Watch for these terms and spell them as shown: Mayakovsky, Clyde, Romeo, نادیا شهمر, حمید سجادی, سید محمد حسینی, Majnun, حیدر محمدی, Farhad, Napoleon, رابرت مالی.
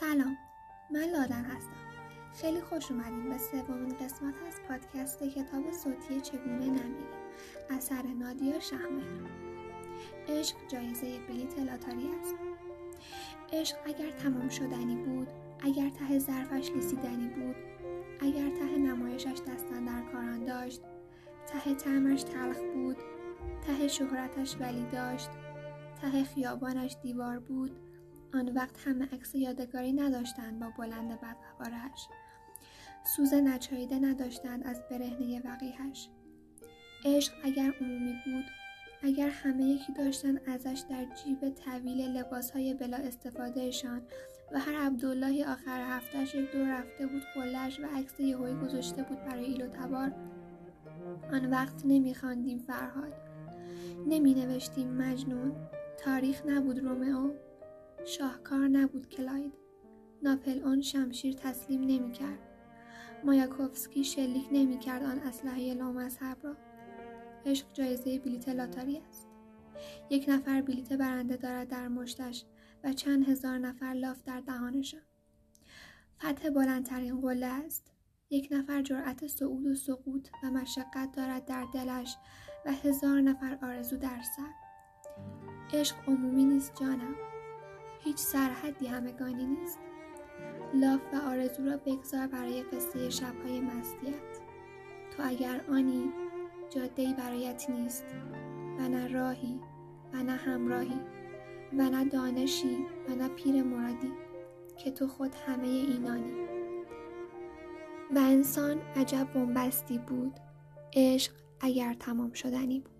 سلام، من لادن هستم. خیلی خوش اومدین به سومین قسمت از پادکست کتاب صوتی چگونه نمیریم اثر نادیا شهمر. عشق جایزه بلیت لاتاری است. عشق اگر تمام شدنی بود، اگر ته ظرفش لیسیدنی بود، اگر ته نمایشش دستن در کاران داشت، ته طعمش تلخ بود، ته شهرتش ولی داشت، ته خیابانش دیوار بود، آن وقت همه عکس یادگاری نداشتند با بلند بغارش، سوز نچاییده نداشتند از برهنه وقیحش. عشق اگر عمومی بود، اگر همه یکی داشتن ازش در جیب طویل لباس‌های بلا استفادهشان و هر عبدالله آخر هفتهش یک دور رفته بود قله‌اش و عکس یهویی گذاشته بود برای ایل و تبار، آن وقت نمی‌خواندیم فرهاد، نمی‌نوشتیم مجنون، تاریخ نبود رومئو، شاهکار نبود کلاید، ناپلئون شمشیر تسلیم نمی‌کرد، مایاکوفسکی شلیک نمی‌کرد آن اسلحه لامصب را. عشق جایزه بلیت لاتاری است. یک نفر بلیت برنده دارد در مشتش و چند هزار نفر لاف در دهانشان. فتح بلندترین قله است. یک نفر جرأت صعود و سقوط و مشقت دارد در دلش و هزار نفر آرزو در سر. عشق عمومی نیست جانم. هیچ سرحدی همگانی نیست. لاف و آرزو را بگذار برای قصه شب‌های مستیت. تو اگر آنی، جاده‌ای برایت نیست و نه راهی و نه همراهی و نه دانشی و نه پیر مرادی که تو خود همه اینانی. و انسان عجب بنبستی بود، عشق اگر تمام شدنی بود.